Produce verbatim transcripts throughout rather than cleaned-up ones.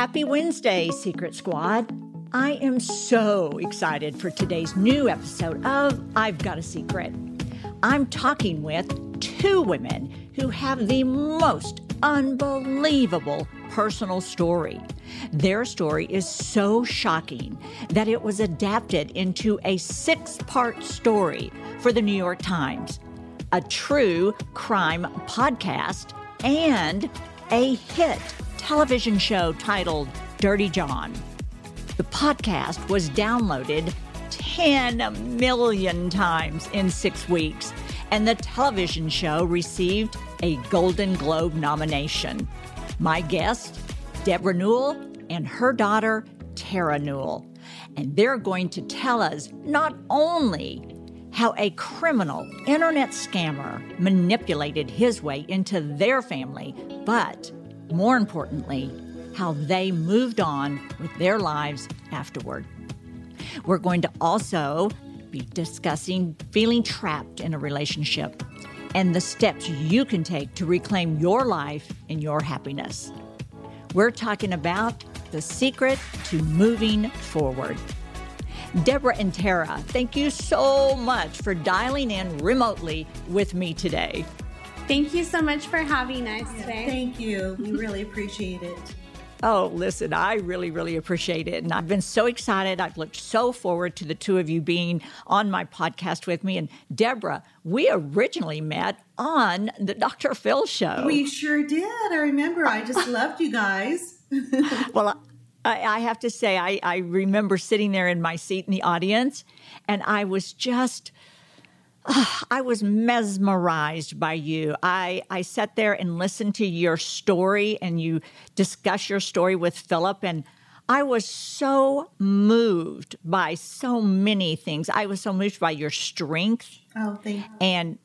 Happy Wednesday, Secret Squad. I am so excited for today's new episode of I've Got a Secret. I'm talking with two women who have the most unbelievable personal story. Their story is so shocking that it was adapted into a six-part story for the New York Times, a true crime podcast, and a hit television show titled Dirty John. The podcast was downloaded ten million times in six weeks, and the television show received a Golden Globe nomination. My guest, Deborah Newell and her daughter, Tara Newell. And they're going to tell us not only how a criminal internet scammer manipulated his way into their family, but more importantly, how they moved on with their lives afterward. We're going to also be discussing feeling trapped in a relationship and the steps you can take to reclaim your life and your happiness. We're talking about the secret to moving forward. Deborah and Tara, thank you so much for dialing in remotely with me today. Thank you so much for having us today. Thank you. We really appreciate it. Oh, listen, I really, really appreciate it. And I've been so excited. I've looked so forward to the two of you being on my podcast with me. And Deborah, we originally met on the Doctor Phil show. We sure did. I remember. I just loved you guys. Well, I, I have to say, I, I remember sitting there in my seat in the audience, and I was just... I was mesmerized by you. I, I sat there and listened to your story, and you discuss your story with Philip, and I was so moved by so many things. I was so moved by your strength oh, thank you. and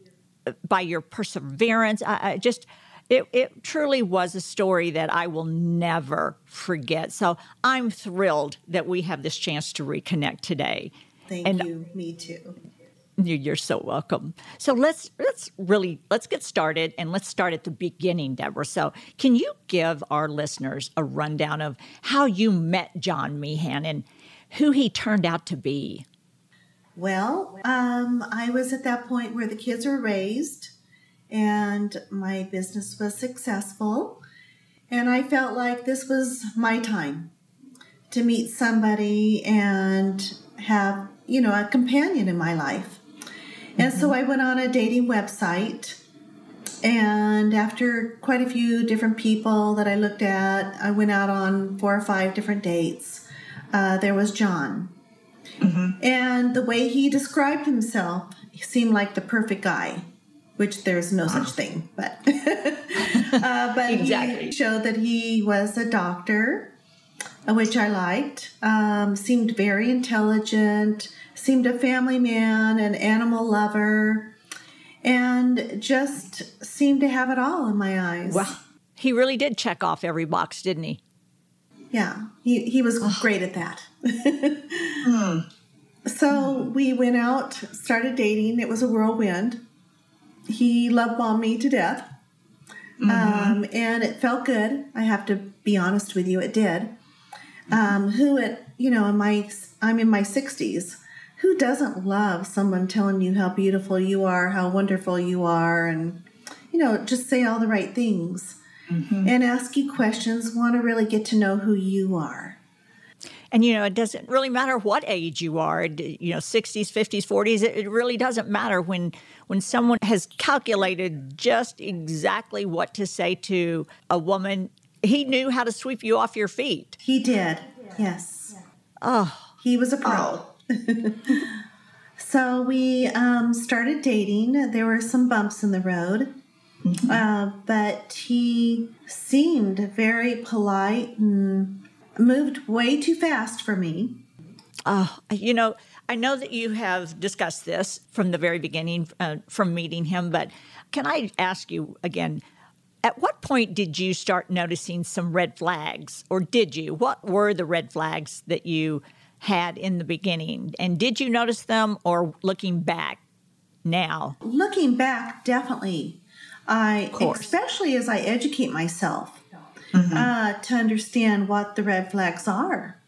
by your perseverance. I, I just, it, it truly was a story that I will never forget. So I'm thrilled that we have this chance to reconnect today. Thank and, you. Me too. You're so welcome. So let's let's really let's get started, and let's start at the beginning, Deborah. So can you give our listeners a rundown of how you met John Meehan and who he turned out to be? Well, um, I was at that point where the kids were raised, and my business was successful, and I felt like this was my time to meet somebody and have, you know, a companion in my life. And so I went on a dating website, and after quite a few different people that I looked at, I went out on four or five different dates. Uh, there was John. Mm-hmm. And the way he described himself, he seemed like the perfect guy, which there's no such thing, but, uh, but exactly. He showed that he was a doctor, which I liked, um, seemed very intelligent, seemed a family man, an animal lover, and just seemed to have it all in my eyes. Well, he really did check off every box, didn't he? Yeah, he, he was oh. great at that. mm. So mm. we went out, started dating. It was a whirlwind. He love bombed me to death, mm-hmm. um, and it felt good. I have to be honest with you, it did. Um, who, at, you know, in my, I'm in my sixties. Who doesn't love someone telling you how beautiful you are, how wonderful you are, and, you know, just say all the right things mm-hmm. and ask you questions, want to really get to know who you are. And, you know, it doesn't really matter what age you are, you know, sixties, fifties, forties. It, it really doesn't matter when when someone has calculated just exactly what to say to a woman. He knew how to sweep you off your feet. He did, yes. Oh, he was a pro. Oh. So we um, started dating. There were some bumps in the road, mm-hmm. uh, but he seemed very polite and moved way too fast for me. Oh, you know, I know that you have discussed this from the very beginning, uh, from meeting him, but can I ask you again, at what point did you start noticing some red flags, or did you? What were the red flags that you had in the beginning? And did you notice them, or looking back now? Looking back, definitely. I, especially as I educate myself. mm-hmm. uh, to understand what the red flags are.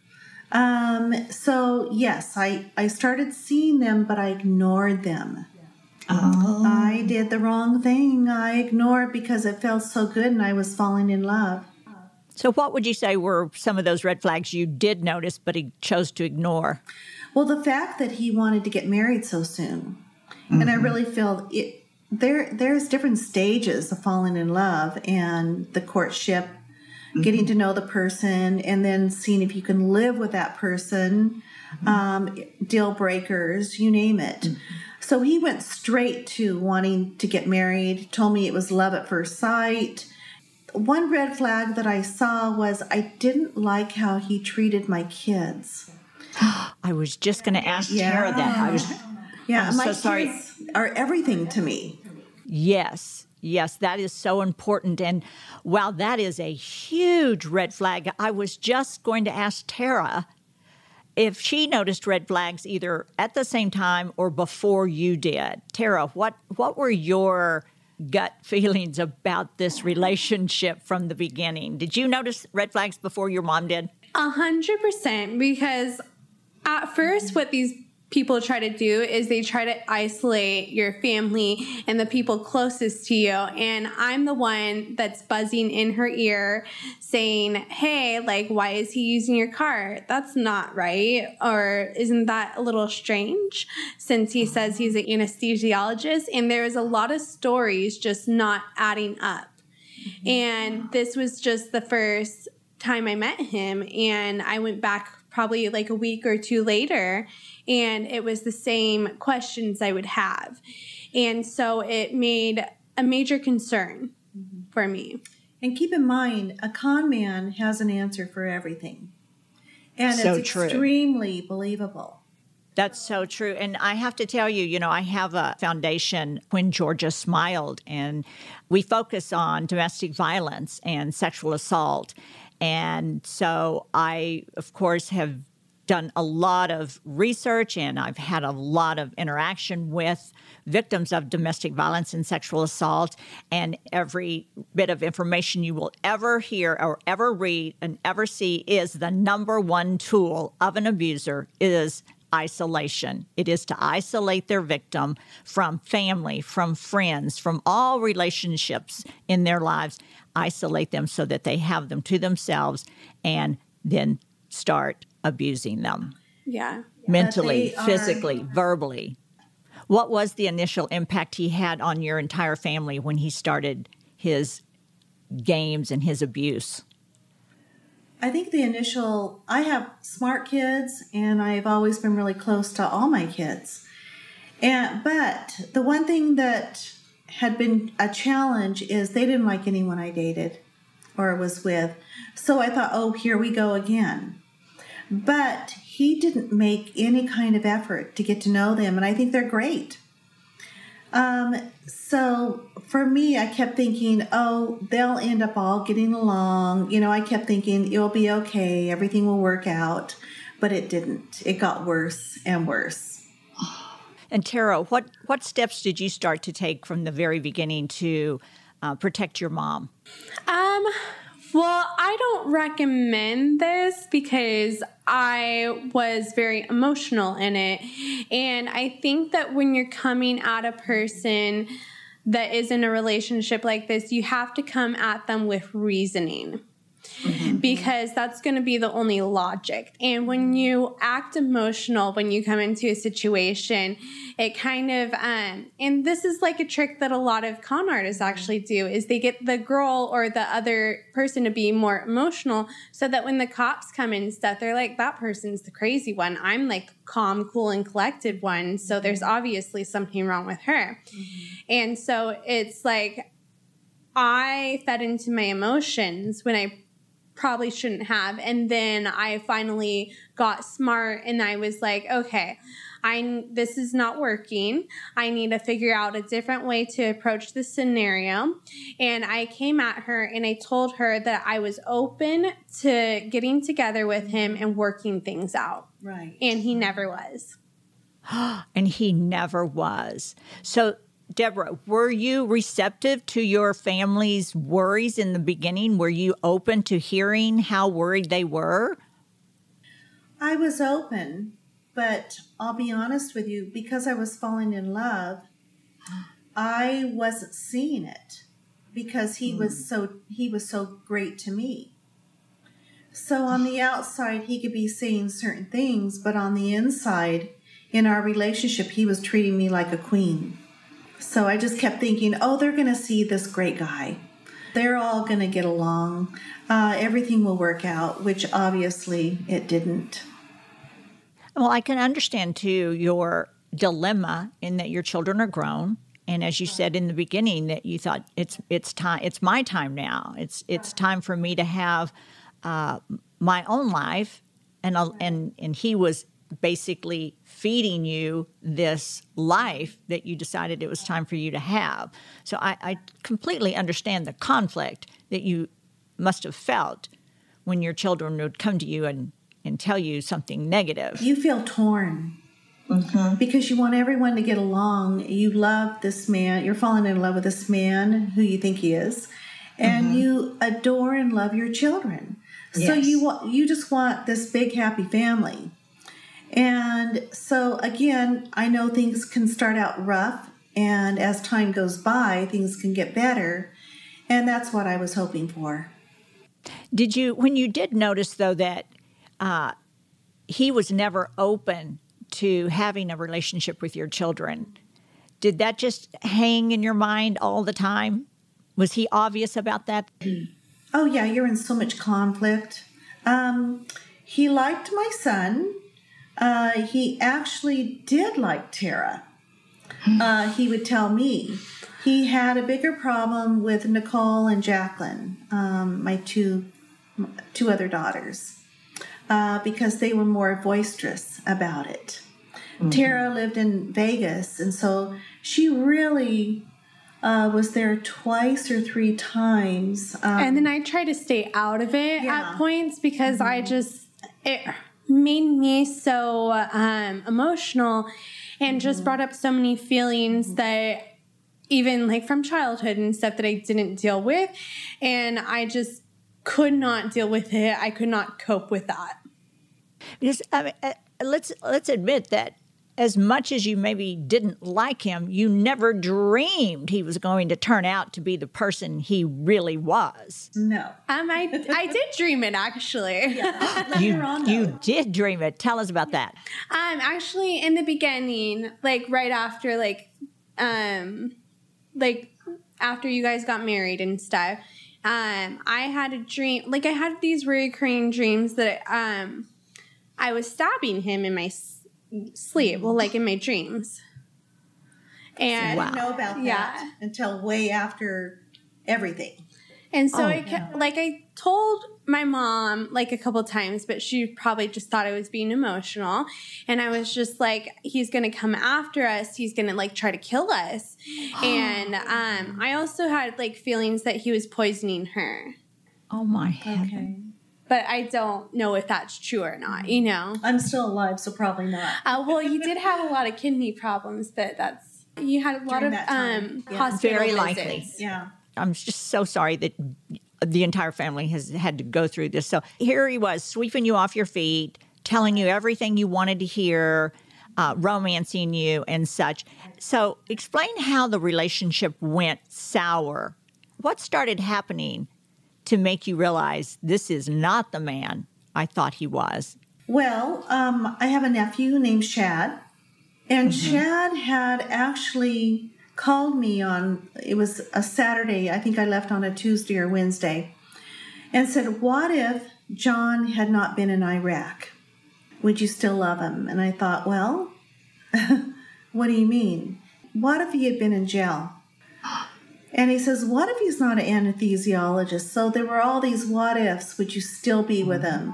Um, so yes, I, I started seeing them, but I ignored them. Oh. I did the wrong thing. I ignored because it felt so good and I was falling in love. So what would you say were some of those red flags you did notice, but he chose to ignore? Well, the fact that he wanted to get married so soon. Mm-hmm. And I really feel it, there, there's different stages of falling in love and the courtship, mm-hmm. getting to know the person, and then seeing if you can live with that person, mm-hmm. um, deal breakers, you name it. Mm-hmm. So he went straight to wanting to get married, told me it was love at first sight. One red flag that I saw was I didn't like how he treated my kids. I was just going to ask yeah. Tara that. I was, yeah, I'm my so sorry. Kids are everything to me. Yes, yes, that is so important. And while that is a huge red flag, I was just going to ask Tara if she noticed red flags either at the same time or before you did. Tara, what, what were your gut feelings about this relationship from the beginning? Did you notice red flags before your mom did? A hundred percent, because at first what these people try to do is they try to isolate your family and the people closest to you. And I'm the one that's buzzing in her ear saying, hey, like, why is he using your car? That's not right. Or isn't that a little strange since he says he's an anesthesiologist? And there is a lot of stories just not adding up. And this was just the first time I met him. And I went back probably like a week or two later, and it was the same questions I would have. And so it made a major concern mm-hmm. for me. And keep in mind, a con man has an answer for everything. And so it's true. Extremely believable. That's so true. And I have to tell you, you know, I have a foundation, When Georgia Smiled, and we focus on domestic violence and sexual assault. And so I, of course, have done a lot of research, and I've had a lot of interaction with victims of domestic violence and sexual assault, and every bit of information you will ever hear or ever read and ever see is the number one tool of an abuser is isolation. It is to isolate their victim from family, from friends, from all relationships in their lives, isolate them so that they have them to themselves, and then start abusing them. Yeah. Mentally, physically, are... verbally. What was the initial impact he had on your entire family when he started his games and his abuse? I think the initial, I have smart kids, and I've always been really close to all my kids. And but the one thing that had been a challenge is they didn't like anyone I dated or was with. So I thought, oh, here we go again. But he didn't make any kind of effort to get to know them, and I think they're great. Um, so for me, I kept thinking, oh, they'll end up all getting along. You know, I kept thinking it'll be okay. Everything will work out, but it didn't. It got worse and worse. And Tara, what, what steps did you start to take from the very beginning to uh, protect your mom? Um, well, I don't recommend this because I was very emotional in it. And I think that when you're coming at a person that is in a relationship like this, you have to come at them with reasoning. Mm-hmm. Because that's going to be the only logic. And when you act emotional, when you come into a situation, it kind of, um, and this is like a trick that a lot of con artists actually do, is they get the girl or the other person to be more emotional so that when the cops come and stuff, they're like, that person's the crazy one. I'm like calm, cool, and collected one. So there's obviously something wrong with her. Mm-hmm. And so it's like, I fed into my emotions when I probably shouldn't have. And then I finally got smart and I was like, okay, I this is not working. I need to figure out a different way to approach this scenario. And I came at her and I told her that I was open to getting together with him and working things out. Right. And he never was. And he never was. So Deborah, were you receptive to your family's worries in the beginning? Were you open to hearing how worried they were? I was open, but I'll be honest with you, because I was falling in love, I wasn't seeing it because he mm. was so he was so great to me. So on the outside, he could be seeing certain things, but on the inside, in our relationship, he was treating me like a queen. So I just kept thinking, oh, they're going to see this great guy. They're all going to get along. Uh, everything will work out, which obviously it didn't. Well, I can understand, too, your dilemma in that your children are grown. And as you said in the beginning, that you thought it's it's time. It's my time now. It's it's time for me to have uh, my own life. And I'll, and and he was basically feeding you this life that you decided it was time for you to have. So I, I completely understand the conflict that you must have felt when your children would come to you and, and tell you something negative. You feel torn mm-hmm. because you want everyone to get along. You love this man. You're falling in love with this man who you think he is. And mm-hmm. you adore and love your children. Yes. So you you just want this big, happy family. And so, again, I know things can start out rough, and as time goes by, things can get better, and that's what I was hoping for. Did you, when you did notice, though, that uh, he was never open to having a relationship with your children, did that just hang in your mind all the time? Was he obvious about that? Oh, yeah, you're in so much conflict. Um, he liked my son. Uh, he actually did like Tara. Uh, he would tell me. He had a bigger problem with Nicole and Jacqueline, um, my two two other daughters, uh, because they were more boisterous about it. Mm-hmm. Tara lived in Vegas, and so she really uh, was there twice or three times. Um, and then I tried to stay out of it yeah. at points because mm-hmm. I just... it. made me so um, emotional and just brought up so many feelings that even like from childhood and stuff that I didn't deal with. And I just could not deal with it. I could not cope with that. Because, I mean, uh, let's, let's admit that as much as you maybe didn't like him, you never dreamed he was going to turn out to be the person he really was. No. Um, I, I did dream it, actually. Yeah. you, you did dream it. Tell us about that. Um, actually, in the beginning, like right after, like, um, like after you guys got married and stuff, um, I had a dream. Like, I had these recurring dreams that um, I was stabbing him in my sleep, well, like in my dreams. And wow. I didn't know about that yeah. until way after everything. And so oh, I kept, no. like I told my mom like a couple times, but she probably just thought I was being emotional. And I was just like, he's going to come after us. He's going to like try to kill us. Oh. And um, I also had like feelings that he was poisoning her. Oh my heaven. Okay. But I don't know if that's true or not, you know. I'm still alive, so probably not. uh, well, you did have a lot of kidney problems, but that's, you had a lot During of um, yeah. hospital Very visits. Likely. Yeah. I'm just so sorry that the entire family has had to go through this. So here he was, sweeping you off your feet, telling you everything you wanted to hear, uh, romancing you and such. So explain how the relationship went sour. What started happening to make you realize this is not the man I thought he was? Well, um, I have a nephew named Chad, and mm-hmm. Chad had actually called me on, it was a Saturday, I think I left on a Tuesday or Wednesday, and said, what if John had not been in Iraq? Would you still love him? And I thought, well, what do you mean? What if he had been in jail? And he says, what if he's not an anesthesiologist? So there were all these what ifs. Would you still be with him?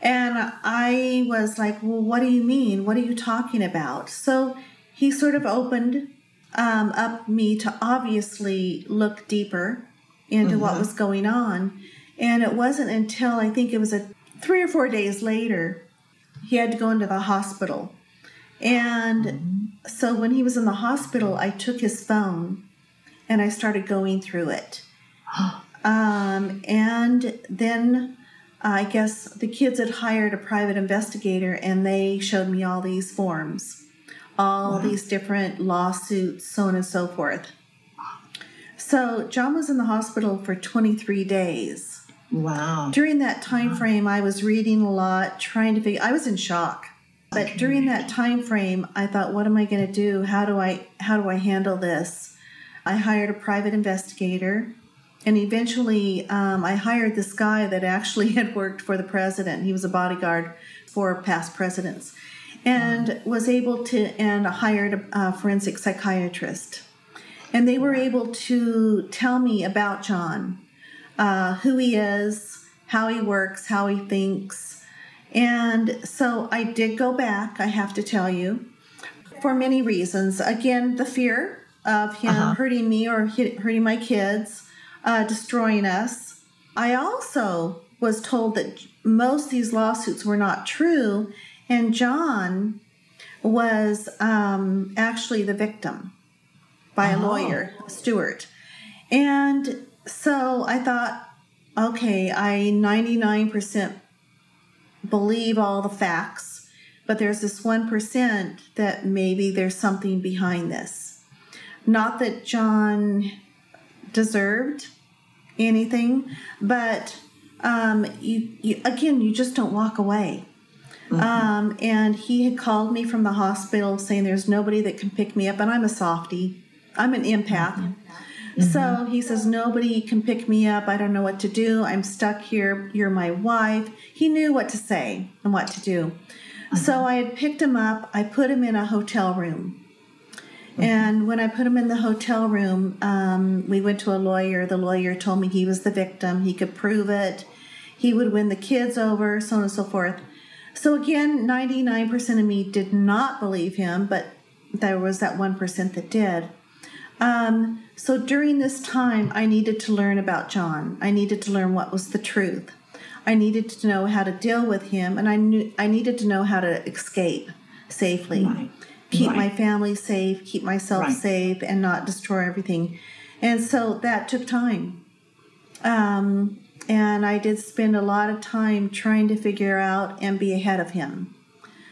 And I was like, well, what do you mean? What are you talking about? So he sort of opened um, up me to obviously look deeper into mm-hmm. what was going on. And it wasn't until I think it was a three or four days later, he had to go into the hospital. And So when he was in the hospital, I took his phone and I started going through it. Um, and then I guess the kids had hired a private investigator, and they showed me all these forms, all wow. these different lawsuits, so on and so forth. So John was in the hospital for twenty-three days. Wow. During that time frame, I was reading a lot, trying to figure, I was in shock. But okay. during that time frame, I thought, what am I going to do? How do I, how do I handle this? I hired a private investigator. And eventually, um, I hired this guy that actually had worked for the president. He was a bodyguard for past presidents, and was able to, and hired a, a forensic psychiatrist. And they were able to tell me about John, uh, who he is, how he works, how he thinks. And so I did go back, I have to tell you, for many reasons. Again, the fear of him uh-huh. hurting me or hurting my kids. Uh, destroying us. I also was told that most of these lawsuits were not true, and John was um, actually the victim by oh. a lawyer, Stuart. And so I thought, okay, I ninety-nine percent believe all the facts, but there's this one percent that maybe there's something behind this. Not that John deserved anything, but um, you, you again, you just don't walk away. Mm-hmm. Um, and he had called me from the hospital saying there's nobody that can pick me up, and I'm a softie. I'm an empath. Mm-hmm. So he says, nobody can pick me up. I don't know what to do. I'm stuck here. You're my wife. He knew what to say and what to do. Mm-hmm. So I had picked him up. I put him in a hotel room. And when I put him in the hotel room, um, we went to a lawyer. The lawyer told me he was the victim. He could prove it. He would win the kids over, so on and so forth. So again, ninety-nine percent of me did not believe him, but there was that one percent that did. Um, so during this time, I needed to learn about John. I needed to learn what was the truth. I needed to know how to deal with him, and I knew I needed to know how to escape safely. Right. Keep right. my family safe, keep myself right. safe, and not destroy everything. And so that took time. Um, and I did spend a lot of time trying to figure out and be ahead of him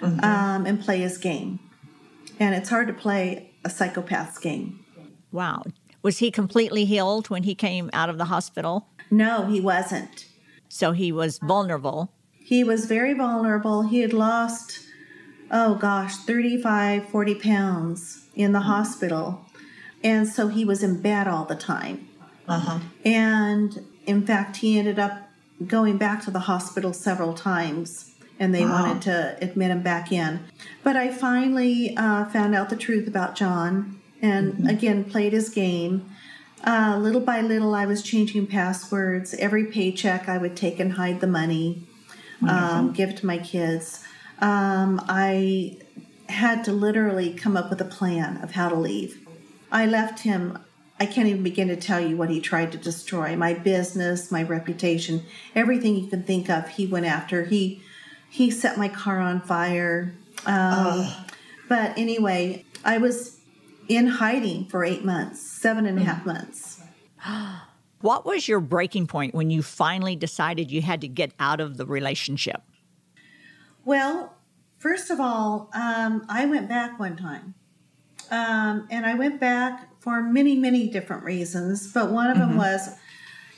mm-hmm. um, and play his game. And it's hard to play a psychopath's game. Wow. Was he completely healed when he came out of the hospital? No, he wasn't. So he was vulnerable. He was very vulnerable. He had lost... oh gosh, thirty-five, forty pounds in the hospital. And so he was in bed all the time. Uh-huh. And in fact, he ended up going back to the hospital several times, and they wow. wanted to admit him back in. But I finally uh, found out the truth about John, and mm-hmm. again, played his game. Uh, little by little, I was changing passwords. Every paycheck I would take and hide the money, um, give to my kids. Um, I had to literally come up with a plan of how to leave. I left him. I can't even begin to tell you what he tried to destroy. My business, my reputation, everything you can think of, he went after. He he set my car on fire. Um, but anyway, I was in hiding for eight months, seven and a half months. What was your breaking point when you finally decided you had to get out of the relationship? Well, first of all, um, I went back one time, um, and I went back for many, many different reasons, but one of mm-hmm. them was,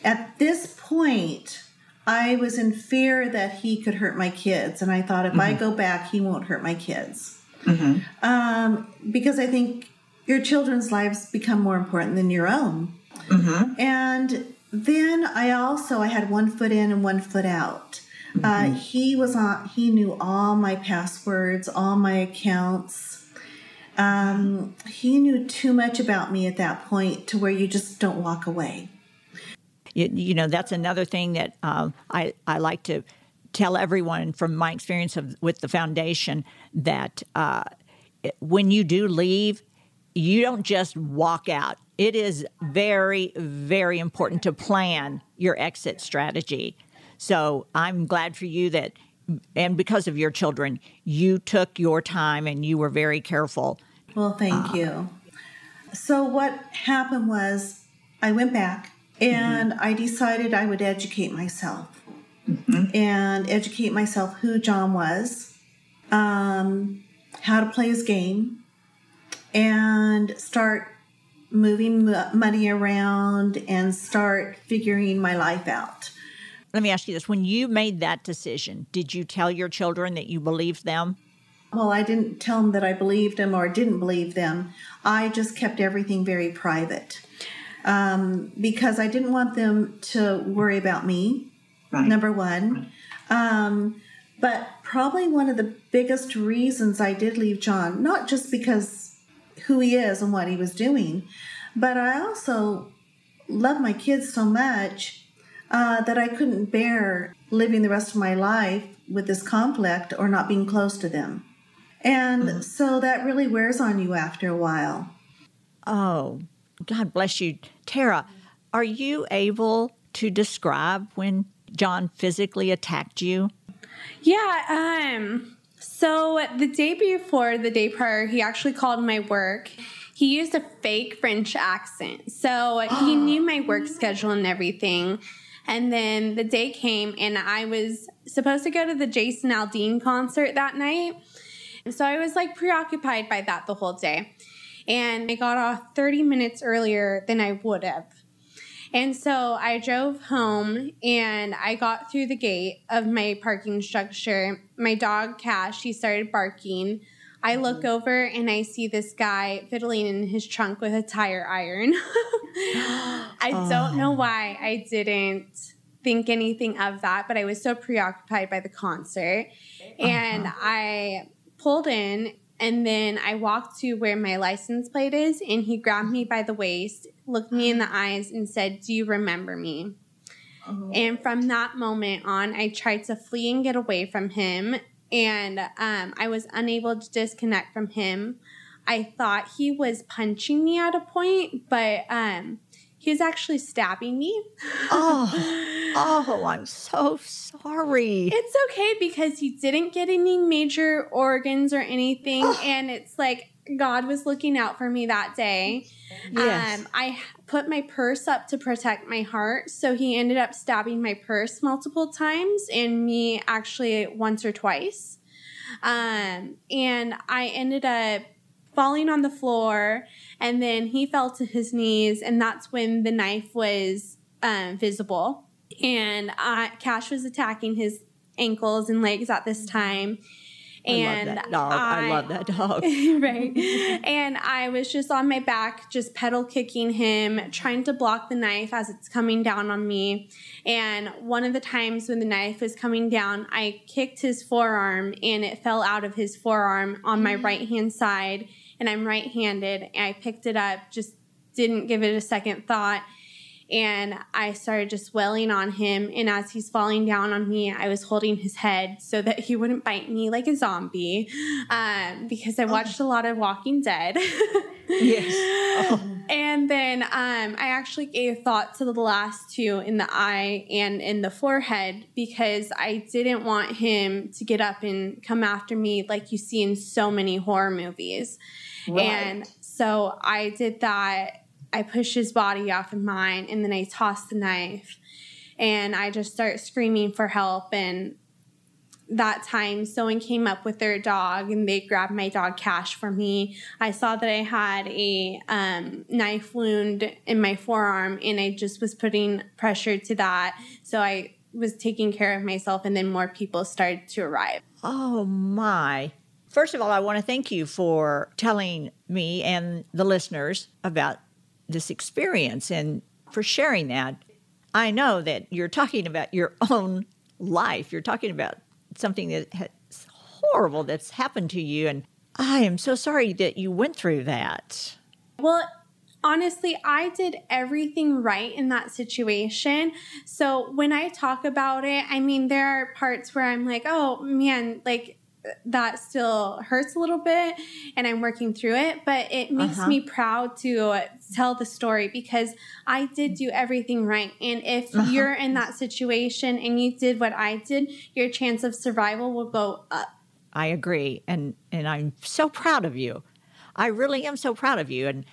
at this point, I was in fear that he could hurt my kids, and I thought, if mm-hmm. I go back, he won't hurt my kids, mm-hmm. um, because I think your children's lives become more important than your own, mm-hmm. and then I also, I had one foot in and one foot out. Uh, he was on, he knew all my passwords, all my accounts. Um, he knew too much about me at that point to where you just don't walk away. You, you know, that's another thing that uh, I, I like to tell everyone from my experience of, with the foundation, that uh, when you do leave, you don't just walk out. It is very, very important to plan your exit strategy. So I'm glad for you that, and because of your children, you took your time and you were very careful Well, thank uh, you. So what happened was I went back and mm-hmm. I decided I would educate myself mm-hmm. and educate myself who John was, um, how to play his game, and start moving money around and start figuring my life out. Let me ask you this. When you made that decision, did you tell your children that you believed them? Well, I didn't tell them that I believed them or didn't believe them. I just kept everything very private um, because I didn't want them to worry about me, right. number one. Um, but probably one of the biggest reasons I did leave John, not just because who he is and what he was doing, but I also love my kids so much uh, that I couldn't bear living the rest of my life with this conflict or not being close to them. And mm-hmm. so that really wears on you after a while. Oh, God bless you. Tara, are you able to describe when John physically attacked you? Yeah. Um, so the day before, the day prior, he actually called my work. He used a fake French accent. So he knew my work schedule and everything. And then the day came and I was supposed to go to the Jason Aldean concert that night. So I was like preoccupied by that the whole day. And I got off thirty minutes earlier than I would have. And so I drove home and I got through the gate of my parking structure. My dog, Cash, he started barking. I look over and I see this guy fiddling in his trunk with a tire iron. I oh. don't know why I didn't think anything of that, but I was so preoccupied by the concert. And uh-huh. I pulled in and then I walked to where my license plate is and he grabbed me by the waist, looked me in the eyes and said, "Do you remember me?" Oh. And from that moment on, I tried to flee and get away from him. And um, I was unable to disconnect from him. I thought he was punching me at a point, but um, he was actually stabbing me. oh, oh, I'm so sorry. It's okay because he didn't get any major organs or anything. Oh. And it's like God was looking out for me that day. Yes. Um, I put my purse up to protect my heart. So he ended up stabbing my purse multiple times and me actually once or twice. Um, and I ended up falling on the floor and then he fell to his knees. And that's when the knife was um, visible. And I, Cash was attacking his ankles and legs at this time. And I love that dog. I, I love that dog. Right. And I was just on my back, just pedal kicking him, trying to block the knife as it's coming down on me. And one of the times when the knife was coming down, I kicked his forearm and it fell out of his forearm on my right hand side. And I'm right handed. And I picked it up, just didn't give it a second thought. And I started just wailing on him. And as he's falling down on me, I was holding his head so that he wouldn't bite me like a zombie um, because I watched oh. a lot of Walking Dead. Yes. Oh. And then um, I actually gave thought to the last two in the eye and in the forehead because I didn't want him to get up and come after me like you see in so many horror movies. Right. And so I did that. I pushed his body off of mine, and then I tossed the knife, and I just start screaming for help. And that time, someone came up with their dog, and they grabbed my dog Cash for me. I saw that I had a um, knife wound in my forearm, and I just was putting pressure to that. So I was taking care of myself, and then more people started to arrive. Oh, my. First of all, I want to thank you for telling me and the listeners about this experience and for sharing that. I know that you're talking about your own life. You're talking about something that's horrible that's happened to you. And I am so sorry that you went through that. Well, honestly, I did everything right in that situation. So when I talk about it, I mean, there are parts where I'm like, oh man, like, that still hurts a little bit and I'm working through it, but it makes uh-huh. me proud to tell the story because I did do everything right. And if uh-huh. you're in that situation and you did what I did, your chance of survival will go up. I agree. And, and I'm so proud of you. I really am so proud of you. And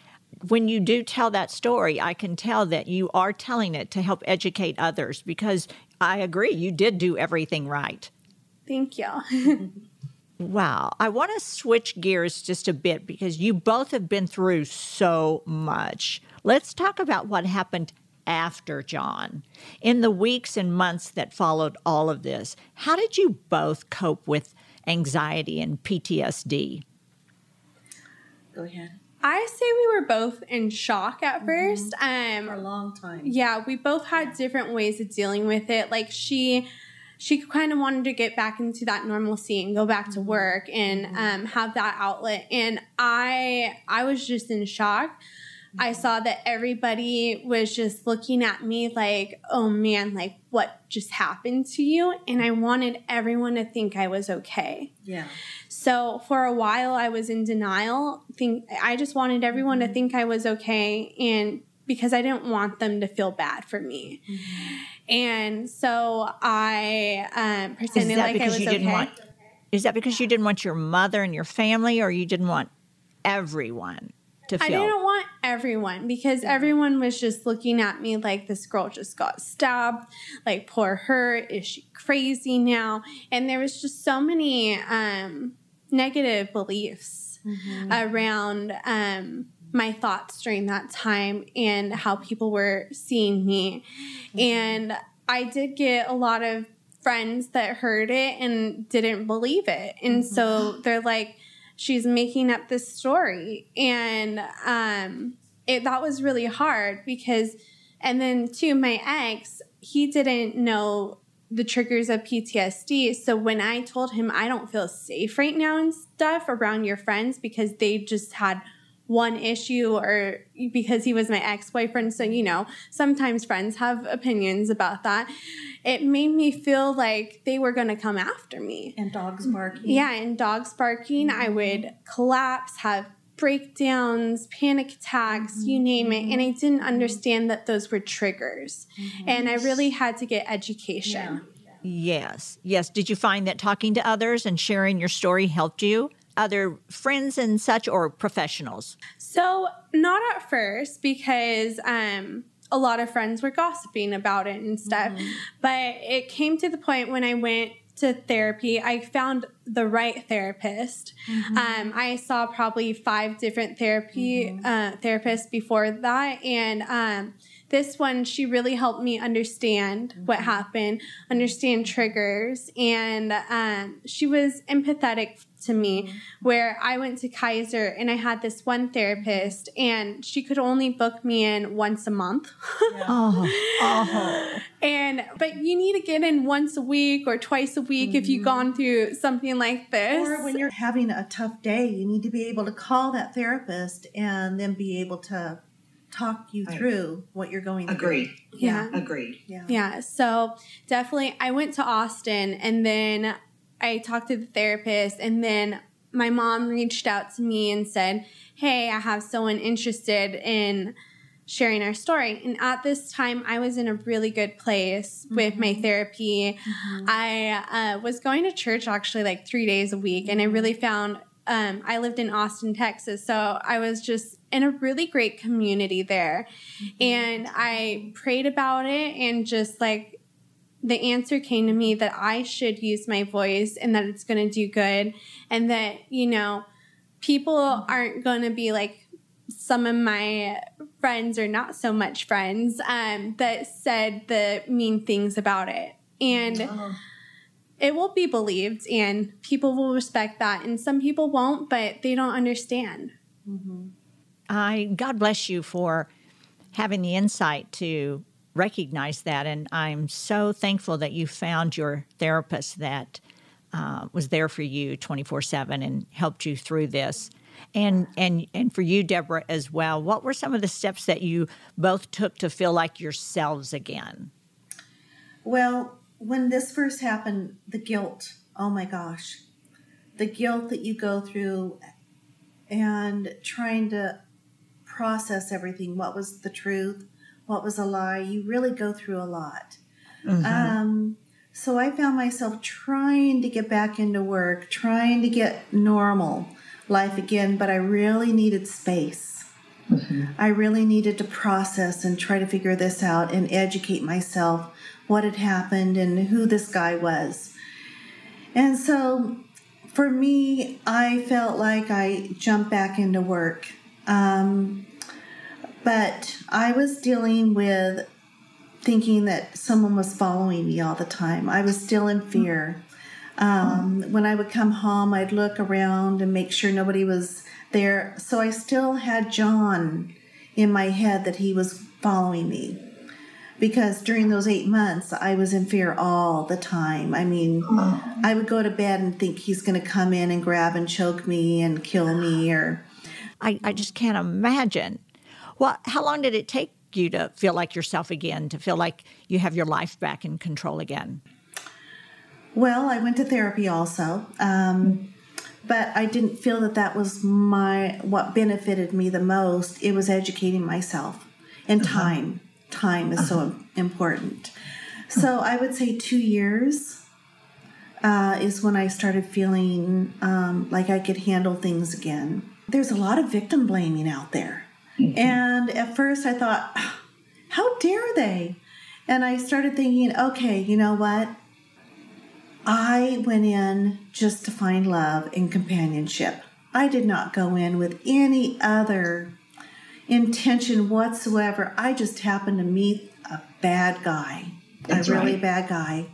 when you do tell that story, I can tell that you are telling it to help educate others, because I agree, you did do everything right. Thank you. Wow. I want to switch gears just a bit, because you both have been through so much. Let's talk about what happened after John. In the weeks and months that followed all of this, how did you both cope with anxiety and P T S D? Go ahead. I say we were both in shock at mm-hmm. first. Um, For a long time. Yeah, we both had different ways of dealing with it. Like she... She kind of wanted to get back into that normalcy and go back to work and um, have that outlet. And I I was just in shock. I saw that everybody was just looking at me like, oh, man, like what just happened to you? And I wanted everyone to think I was okay. Yeah. So for a while I was in denial. Think I just wanted everyone mm-hmm. to think I was okay, and because I didn't want them to feel bad for me. Mm-hmm. And so I um, pretended like I was okay. Want, is that because you didn't want your mother and your family, or you didn't want everyone to feel? I didn't want everyone, because everyone was just looking at me like, this girl just got stabbed. Like, poor her. Is she crazy now? And there was just so many um, negative beliefs mm-hmm. around um my thoughts during that time and how people were seeing me. Mm-hmm. And I did get a lot of friends that heard it and didn't believe it. And mm-hmm. so they're like, she's making up this story. And um, it, that was really hard because, and then too, my ex, he didn't know the triggers of P T S D. So when I told him I don't feel safe right now and stuff around your friends because they just had one issue, or because he was my ex-boyfriend, so you know sometimes friends have opinions about that, it made me feel like they were going to come after me. And dogs barking. Yeah, and dogs barking. Mm-hmm. I would collapse, have breakdowns, panic attacks, mm-hmm. you name it. And I didn't understand that those were triggers. Mm-hmm. And I really had to get education. Yeah. Yeah. Yes, yes. Did you find that talking to others and sharing your story helped you? Other friends and such, or professionals? So not at first, because um, a lot of friends were gossiping about it and stuff. Mm-hmm. But it came to the point when I went to therapy, I found the right therapist. Mm-hmm. Um, I saw probably five different therapy mm-hmm. uh, therapists before that. And um, this one, she really helped me understand mm-hmm. what happened, understand triggers. And um, she was empathetic to me, where I went to Kaiser and I had this one therapist and she could only book me in once a month. Yeah. oh, oh. And but you need to get in once a week or twice a week mm-hmm. if you've gone through something like this. Or when you're having a tough day, you need to be able to call that therapist and then be able to talk you through what you're going through. Agreed. Yeah. yeah. Agreed. Yeah. Yeah. So definitely I went to Austin and then I talked to the therapist, and then my mom reached out to me and said, hey, I have someone interested in sharing our story. And at this time, I was in a really good place mm-hmm. with my therapy. Mm-hmm. I uh, was going to church actually like three days a week, and I really found um, I lived in Austin, Texas, so I was just in a really great community there. Mm-hmm. And I prayed about it, and just like, the answer came to me that I should use my voice and that it's going to do good, and that, you know, people aren't going to be like some of my friends or not so much friends um, that said the mean things about it. And oh. it will be believed and people will respect that. And some people won't, but they don't understand. Mm-hmm. I, God bless you for having the insight to recognize that, and I'm so thankful that you found your therapist that uh, was there for you twenty-four seven and helped you through this. And and and for you, Deborah, as well, what were some of the steps that you both took to feel like yourselves again? Well, when this first happened, the guilt, oh my gosh, the guilt that you go through and trying to process everything, what was the truth? What was a lie? You really go through a lot. Mm-hmm. Um, so I found myself trying to get back into work, trying to get normal, life again, but I really needed space. Mm-hmm. I really needed to process and try to figure this out and educate myself what had happened and who this guy was. And so for me, I felt like I jumped back into work. Um, but I was dealing with thinking that someone was following me all the time. I was still in fear. Um, mm-hmm. When I would come home, I'd look around and make sure nobody was there. So I still had John in my head that he was following me. Because during those eight months, I was in fear all the time. I mean, oh. I would go to bed and think he's going to come in and grab and choke me and kill me. Or I, I just can't imagine. Well, how long did it take you to feel like yourself again, to feel like you have your life back in control again? Well, I went to therapy also, um, but I didn't feel that that was my what benefited me the most. It was educating myself and mm-hmm. time. Time is so uh-huh. important. So I would say two years uh, is when I started feeling um, like I could handle things again. There's a lot of victim blaming out there. Mm-hmm. And at first I thought, how dare they? And I started thinking, okay, you know what? I went in just to find love and companionship. I did not go in with any other intention whatsoever. I just happened to meet a bad guy, That's a really right. bad guy.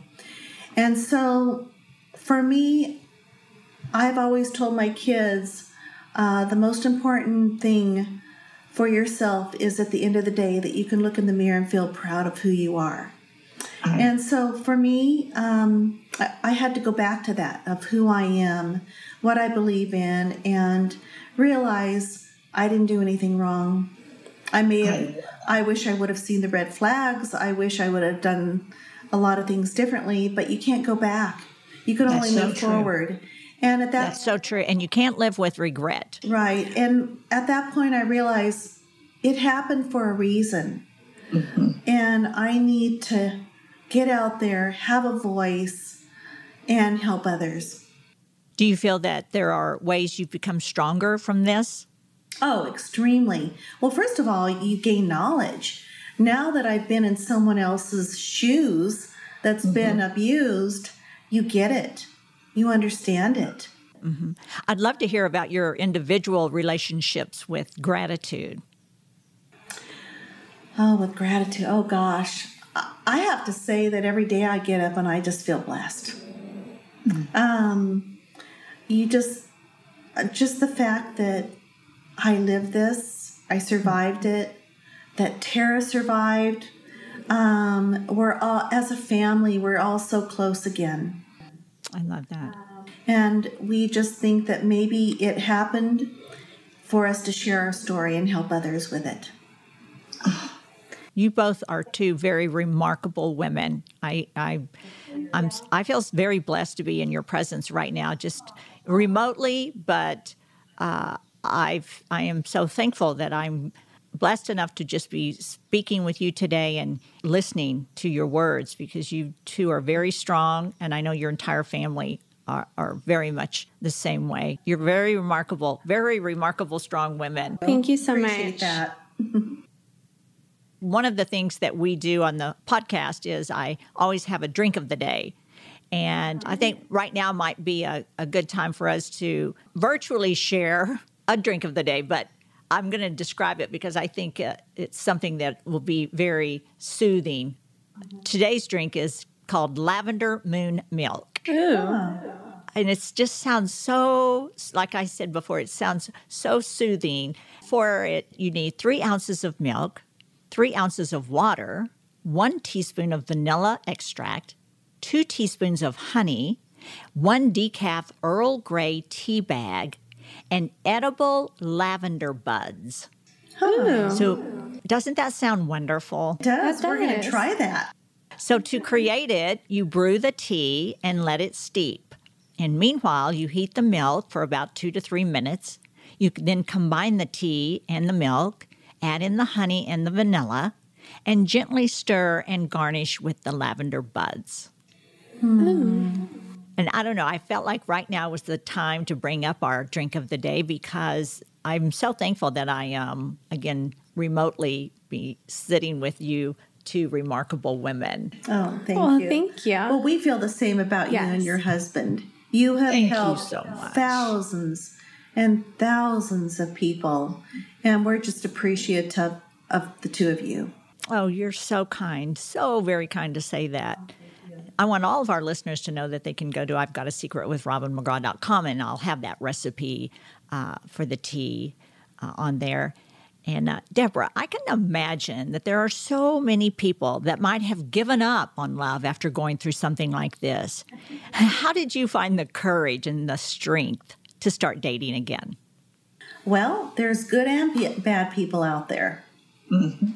And so for me, I've always told my kids, uh, the most important thing for yourself is at the end of the day that you can look in the mirror and feel proud of who you are. Uh-huh. And so for me, um, I, I had to go back to that of who I am, what I believe in, and realize I didn't do anything wrong. I may have, I wish I would have seen the red flags. I wish I would have done a lot of things differently, but you can't go back. You can only move forward. And at that, that's so true. And you can't live with regret. Right. And at that point, I realized it happened for a reason. Mm-hmm. And I need to get out there, have a voice, and help others. Do you feel that there are ways you've become stronger from this? Oh, extremely. Well, first of all, you gain knowledge. Now that I've been in someone else's shoes that's mm-hmm. been abused, you get it. You understand it. Mm-hmm. I'd love to hear about your individual relationships with gratitude. Oh, with gratitude. Oh, gosh. I have to say that every day I get up and I just feel blessed. Mm-hmm. Um, you just, just the fact that I lived this, I survived it, that Tara survived. Um, we're all, as a family, we're all so close again. I love that. And we just think that maybe it happened for us to share our story and help others with it. You both are two very remarkable women. I, I, I'm, I feel very blessed to be in your presence right now, just remotely, but uh, I've, I am so thankful that I'm blessed enough to just be speaking with you today and listening to your words, because you two are very strong, and I know your entire family are, are very much the same way. You're very remarkable, very remarkable, strong women. Thank you so Appreciate much. That. One of the things that we do on the podcast is I always have a drink of the day. And I think right now might be a, a good time for us to virtually share a drink of the day, but I'm going to describe it because I think uh, it's something that will be very soothing. Mm-hmm. Today's drink is called Lavender Moon Milk. Ooh. And it just sounds so, like I said before, it sounds so soothing. For it, you need three ounces of milk, three ounces of water, one teaspoon of vanilla extract, two teaspoons of honey, one decaf Earl Grey tea bag, and edible lavender buds. Ooh. So doesn't that sound wonderful? It does. That We're going to try that. So to create it, you brew the tea and let it steep. And meanwhile, you heat the milk for about two to three minutes. You then combine the tea and the milk, add in the honey and the vanilla, and gently stir and garnish with the lavender buds. Mm. Mm. And I don't know, I felt like right now was the time to bring up our drink of the day because I'm so thankful that I am, um, again, remotely be sitting with you two remarkable women. Oh, thank oh, you. Thank you. Well, we feel the same about yes. you and your husband. You have thank helped you so much. thousands and thousands of people, and we're just appreciative of the two of you. Oh, you're so kind. So very kind to say that. I want all of our listeners to know that they can go to I've Got a Secret with Robin McGraw dot com, and I'll have that recipe uh, for the tea uh, on there. And uh, Deborah, I can imagine that there are so many people that might have given up on love after going through something like this. How did you find the courage and the strength to start dating again? Well, there's good and bad people out there. Mm-hmm.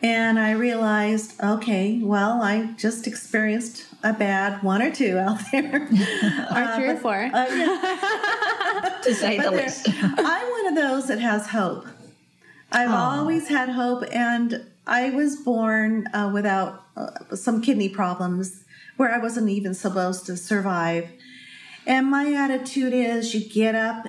And I realized, okay, well, I just experienced a bad one or two out there. Or three uh, or four. Uh, yeah. To say but the least. I'm one of those that has hope. I've Aww. always had hope, and I was born uh, without uh, some kidney problems where I wasn't even supposed to survive. And my attitude is you get up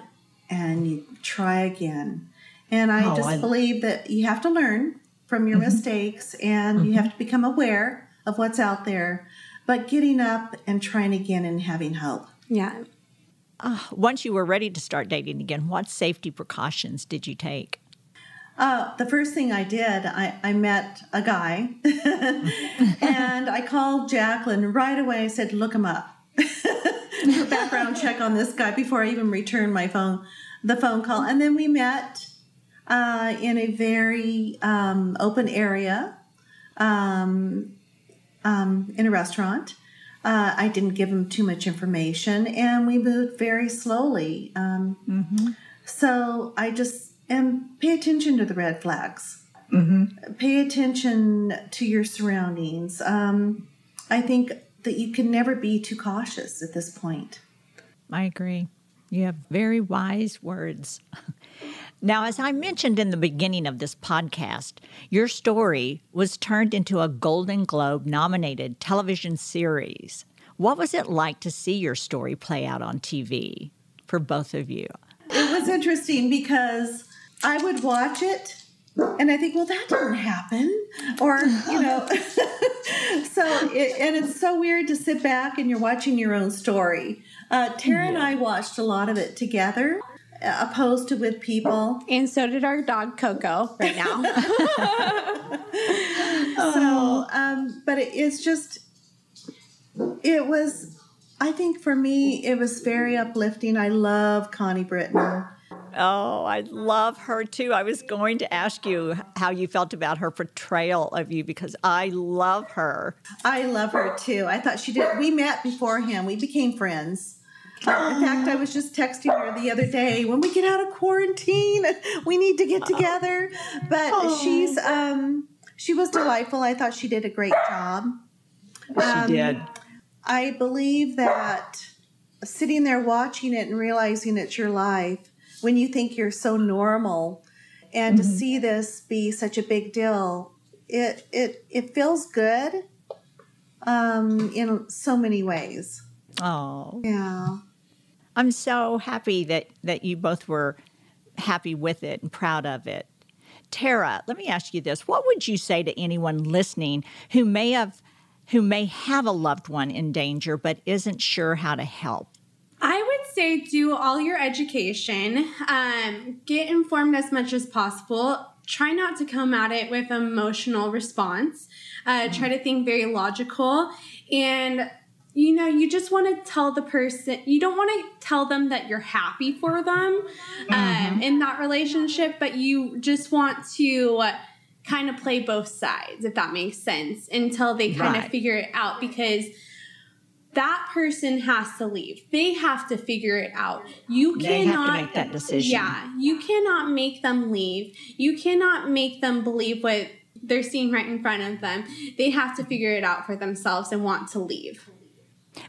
and you try again. And I oh, just I... believe that you have to learn from your mm-hmm. mistakes, and mm-hmm. you have to become aware of what's out there, but getting up and trying again and having hope. Yeah. Uh, once you were ready to start dating again, what safety precautions did you take? Uh, the first thing I did, I, I met a guy, and I called Jacqueline right away. I said, look him up. Background check on this guy before I even returned my phone, the phone call. And then we met uh, in a very um, open area um, um, in a restaurant. Uh, I didn't give him too much information, and we moved very slowly. Um, mm-hmm. So I just... And pay attention to the red flags. Mm-hmm. Pay attention to your surroundings. Um, I think that you can never be too cautious at this point. I agree. You have very wise words. Now, as I mentioned in the beginning of this podcast, your story was turned into a Golden Globe-nominated television series. What was it like to see your story play out on T V for both of you? It was interesting because... I would watch it, and I think, well, that didn't happen, or, you know, so, it, and it's so weird to sit back and you're watching your own story. Uh, Tara yeah. and I watched a lot of it together, opposed to with people. And so did our dog, Coco, right now. so, um, but it, it's just, it was, I think for me, it was very uplifting. I love Connie Britton. Oh, I love her, too. I was going to ask you how you felt about her portrayal of you, because I love her. I love her, too. I thought she did. We met beforehand. We became friends. Uh, in fact, I was just texting her the other day, when we get out of quarantine, we need to get together. But oh. she's um, she was delightful. I thought she did a great job. Um, she did. I believe that sitting there watching it and realizing it's your life, when you think you're so normal, and mm-hmm. to see this be such a big deal, it it it feels good um, in so many ways. Oh. Yeah. I'm so happy that, that you both were happy with it and proud of it. Tara, let me ask you this. What would you say to anyone listening who may have who may have a loved one in danger but isn't sure how to help? Say do all your education, um, get informed as much as possible. Try not to come at it with emotional response. Uh, mm-hmm. Try to think very logical. And, you know, you just want to tell the person, you don't want to tell them that you're happy for them um, mm-hmm. in that relationship, but you just want to uh, kind of play both sides, if that makes sense, until they kind right. of figure it out, because that person has to leave. They have to figure it out. You cannot they have to make that decision. Yeah, you cannot make them leave. You cannot make them believe what they're seeing right in front of them. They have to figure it out for themselves and want to leave.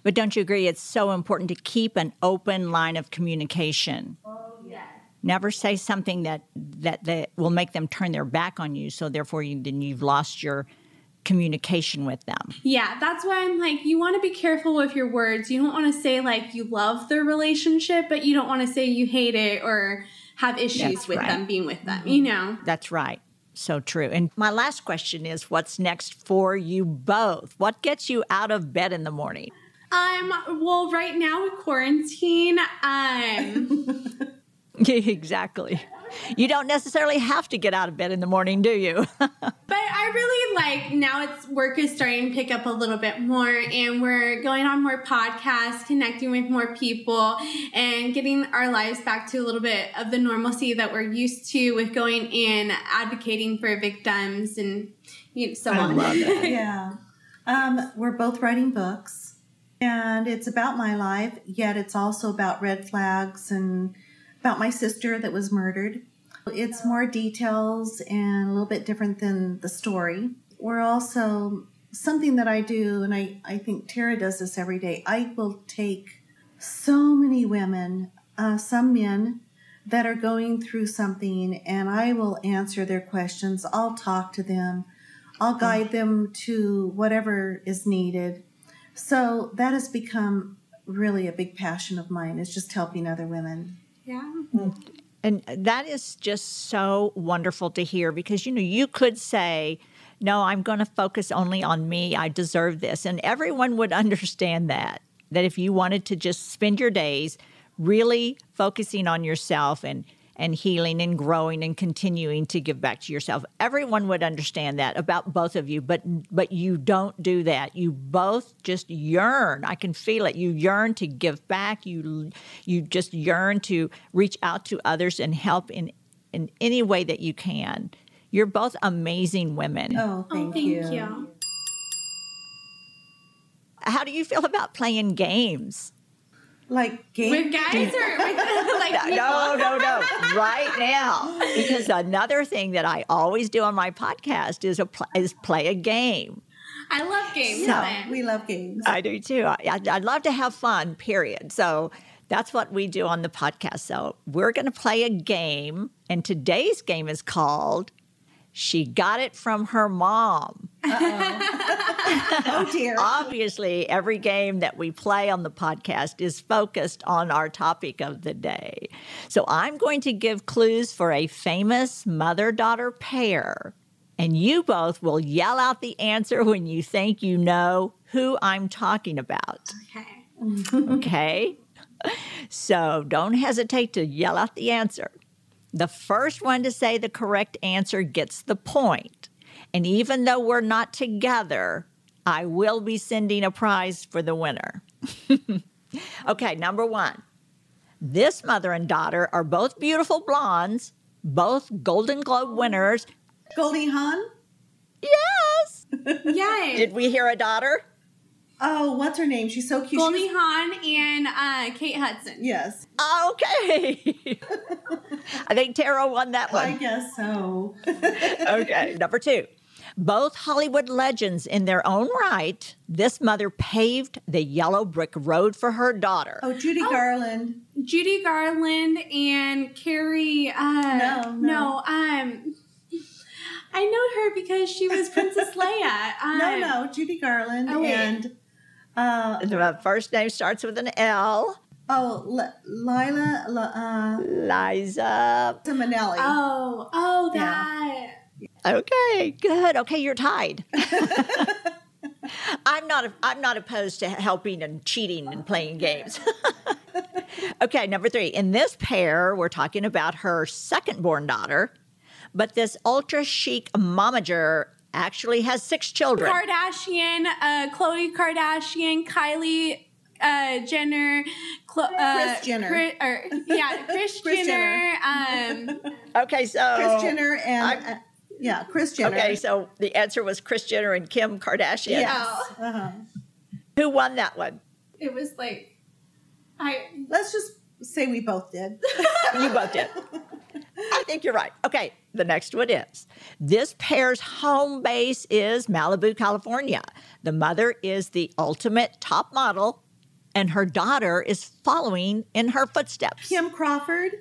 But don't you agree? It's so important to keep an open line of communication. Oh, yes. Never say something that that, that will make them turn their back on you. So therefore, you, then you've lost your communication with them. Yeah, that's why I'm like, you want to be careful with your words. You don't want to say like you love their relationship, but you don't want to say you hate it or have issues that's with right. them being with them, you know? That's right. So true. And my last question is, what's next for you both? What gets you out of bed in the morning? Um, well, right now with quarantine, um... Exactly. You don't necessarily have to get out of bed in the morning, do you? But I really like now it's work is starting to pick up a little bit more, and we're going on more podcasts, connecting with more people, and getting our lives back to a little bit of the normalcy that we're used to with going in, advocating for victims, and you know, so I on. Love that. Yeah. Um, we're both writing books, and it's about my life, yet it's also about red flags and about my sister that was murdered. It's more details and a little bit different than the story. We're also, something that I do, and I, I think Tara does this every day, I will take so many women, uh, some men, that are going through something, and I will answer their questions. I'll talk to them. I'll guide them to whatever is needed. So that has become really a big passion of mine, is just helping other women. Yeah. And that is just so wonderful to hear, because, you know, you could say, no, I'm going to focus only on me. I deserve this. And everyone would understand that, that if you wanted to just spend your days really focusing on yourself and, and healing and growing and continuing to give back to yourself, everyone would understand that about both of you. But but you don't do that. You both just yearn. I can feel it. You yearn to give back. You you just yearn to reach out to others and help in, in any way that you can. You're both amazing women. Oh, thank, oh, thank you. you. How do you feel about playing games? Like game? With guys or like people? No, no, no. Right now. Because another thing that I always do on my podcast is, a pl is play a game. I love games. So, we love games. I do too. I, I, I love to have fun, period. So that's what we do on the podcast. So we're going to play a game. And today's game is called She Got It From Her Mom. Uh-oh. Oh, dear. Obviously, every game that we play on the podcast is focused on our topic of the day. So I'm going to give clues for a famous mother-daughter pair, and you both will yell out the answer when you think you know who I'm talking about. Okay. Okay? So don't hesitate to yell out the answer. The first one to say the correct answer gets the point. And even though we're not together, I will be sending a prize for the winner. Okay, number one. This mother and daughter are both beautiful blondes, both Golden Globe winners. Goldie Hawn? Yes. Yay. Did we hear a daughter? Oh, what's her name? She's so cute. Goldie Hawn and uh, Kate Hudson. Yes. Okay. I think Tara won that one. I guess so. Okay. Number two. Both Hollywood legends in their own right, this mother paved the yellow brick road for her daughter. Oh, Judy oh. Garland. Judy Garland and Carrie. Uh, no, no. No, um... I know her because she was Princess Leia. Um, no, no. Judy Garland oh, and... Uh, the first name starts with an L. Oh, L Lila, L uh, Liza. Minnelli. Oh, oh, that. Yeah. Okay, good. Okay, you're tied. I'm not. I'm not opposed to helping and cheating and playing games. Okay, number three. In this pair, we're talking about her second-born daughter, but this ultra-chic momager actually has six children. Kardashian, uh, Khloe Kardashian, Kylie uh, Jenner, Klo uh, Kris Jenner. Kris, or, yeah, Kris, Kris Jenner. Jenner. Um, okay, so... Kris Jenner and... Uh, yeah, Kris Jenner. Okay, so the answer was Kris Jenner and Kim Kardashian. Yes. Oh. Uh-huh. Who won that one? It was like... I Let's just say we both did. You both did. I think you're right. Okay, the next one is, this pair's home base is Malibu, California. The mother is the ultimate top model, and her daughter is following in her footsteps. Kim Crawford.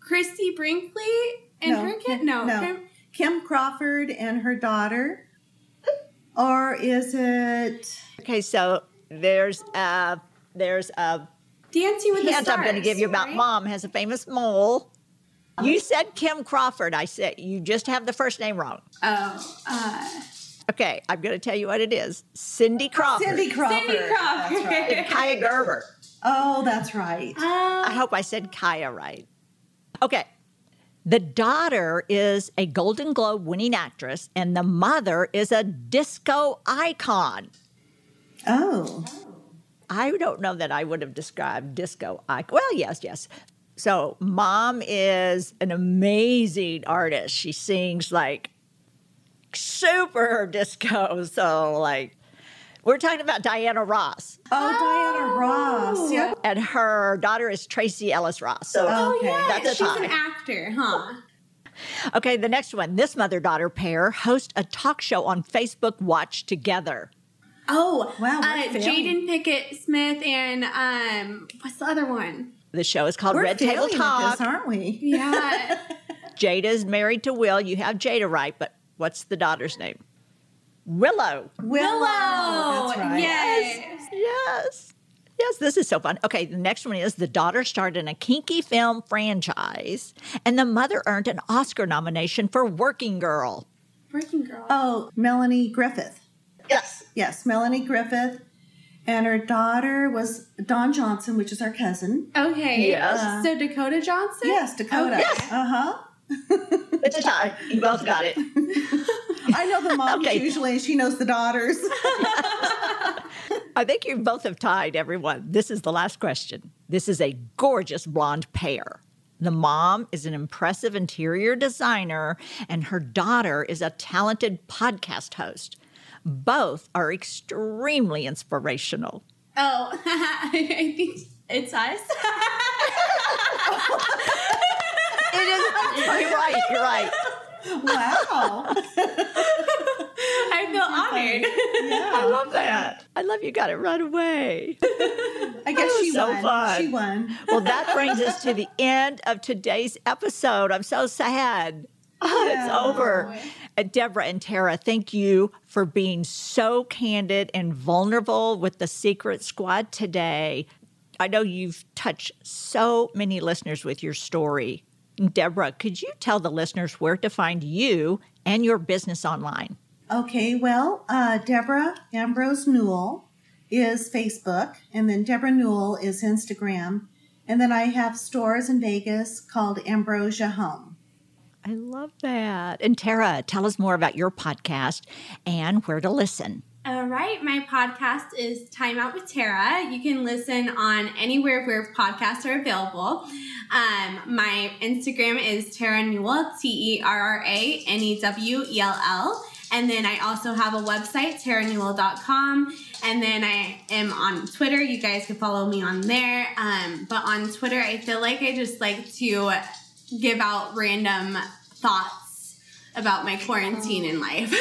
Christy Brinkley and no, her kid? No. no. Kim, Kim Crawford and her daughter. Or is it... Okay, so there's a... There's a Dancing with the Stars. I'm going to give you about right? Mom has a famous mole. Um, you said Kim Crawford. I said you just have the first name wrong. Oh. Uh, okay, I'm going to tell you what it is. Cindy Crawford. Cindy Crawford. Cindy Crawford. That's right. And Kaia Gerber. Oh, that's right. Um, I hope I said Kaia right. Okay. The daughter is a Golden Globe winning actress, and the mother is a disco icon. Oh. I don't know that I would have described disco icon. Well, yes, yes. So Mom is an amazing artist. She sings like super disco. So like, we're talking about Diana Ross. Oh, oh. Diana Ross. Yeah. And her daughter is Tracy Ellis Ross. So oh, okay. Yeah. That's She's an actor, huh? Okay, the next one. This mother-daughter pair host a talk show on Facebook Watch together. Oh, wow. Uh, Jaden Pickett Smith and um, what's the other one? The show is called We're Red Table Talk. This, aren't we? Yeah. Jada is married to Will. You have Jada right, but what's the daughter's name? Willow. Willow. That's right. Yes. Yes. Yes, this is so fun. Okay, the next one is the daughter starred in a kinky film franchise, and the mother earned an Oscar nomination for Working Girl. Working Girl. Oh, Melanie Griffith. Yes. Yes, Melanie Griffith. And her daughter was Dawn Johnson, which is our cousin. Okay. Yes. Uh, so Dakota Johnson? Yes, Dakota. Oh, yes. Uh-huh. It's a tie. You both got it. I know the moms okay. usually, she knows the daughters. I think you both have tied everyone. This is the last question. This is a gorgeous blonde pair. The mom is an impressive interior designer, and her daughter is a talented podcast host. Both are extremely inspirational. Oh, I think it's us. It is. You're right. You're right. Wow. I feel honored. Yeah, I love that. I love you got it right away. I guess she so won. Fun. She won. Well, that brings us to the end of today's episode. I'm so sad. Oh, it's yeah. over. Uh, Deborah and Tara, thank you for being so candid and vulnerable with the Secret Squad today. I know you've touched so many listeners with your story. Deborah, could you tell the listeners where to find you and your business online? Okay, well, uh, Deborah Ambrose Newell is Facebook, and then Deborah Newell is Instagram. And then I have stores in Vegas called Ambrosia Home. I love that. And Tara, tell us more about your podcast and where to listen. All right. My podcast is Time Out with Tara. You can listen on anywhere where podcasts are available. Um, my Instagram is Tara Newell, T E R R A N E W E L L. And then I also have a website, tara newell dot com. And then I am on Twitter. You guys can follow me on there. Um, but on Twitter, I feel like I just like to... give out random thoughts about my quarantine in life.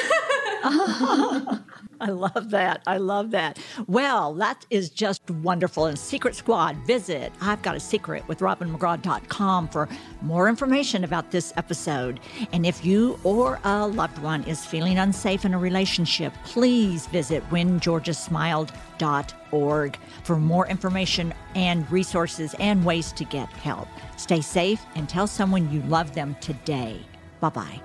Oh, I love that. I love that. Well, that is just wonderful. And Secret Squad, visit I've Got a Secret with Robin McGraw dot com for more information about this episode. And if you or a loved one is feeling unsafe in a relationship, please visit when georgia smiled dot org for more information and resources and ways to get help. Stay safe and tell someone you love them today. Bye-bye.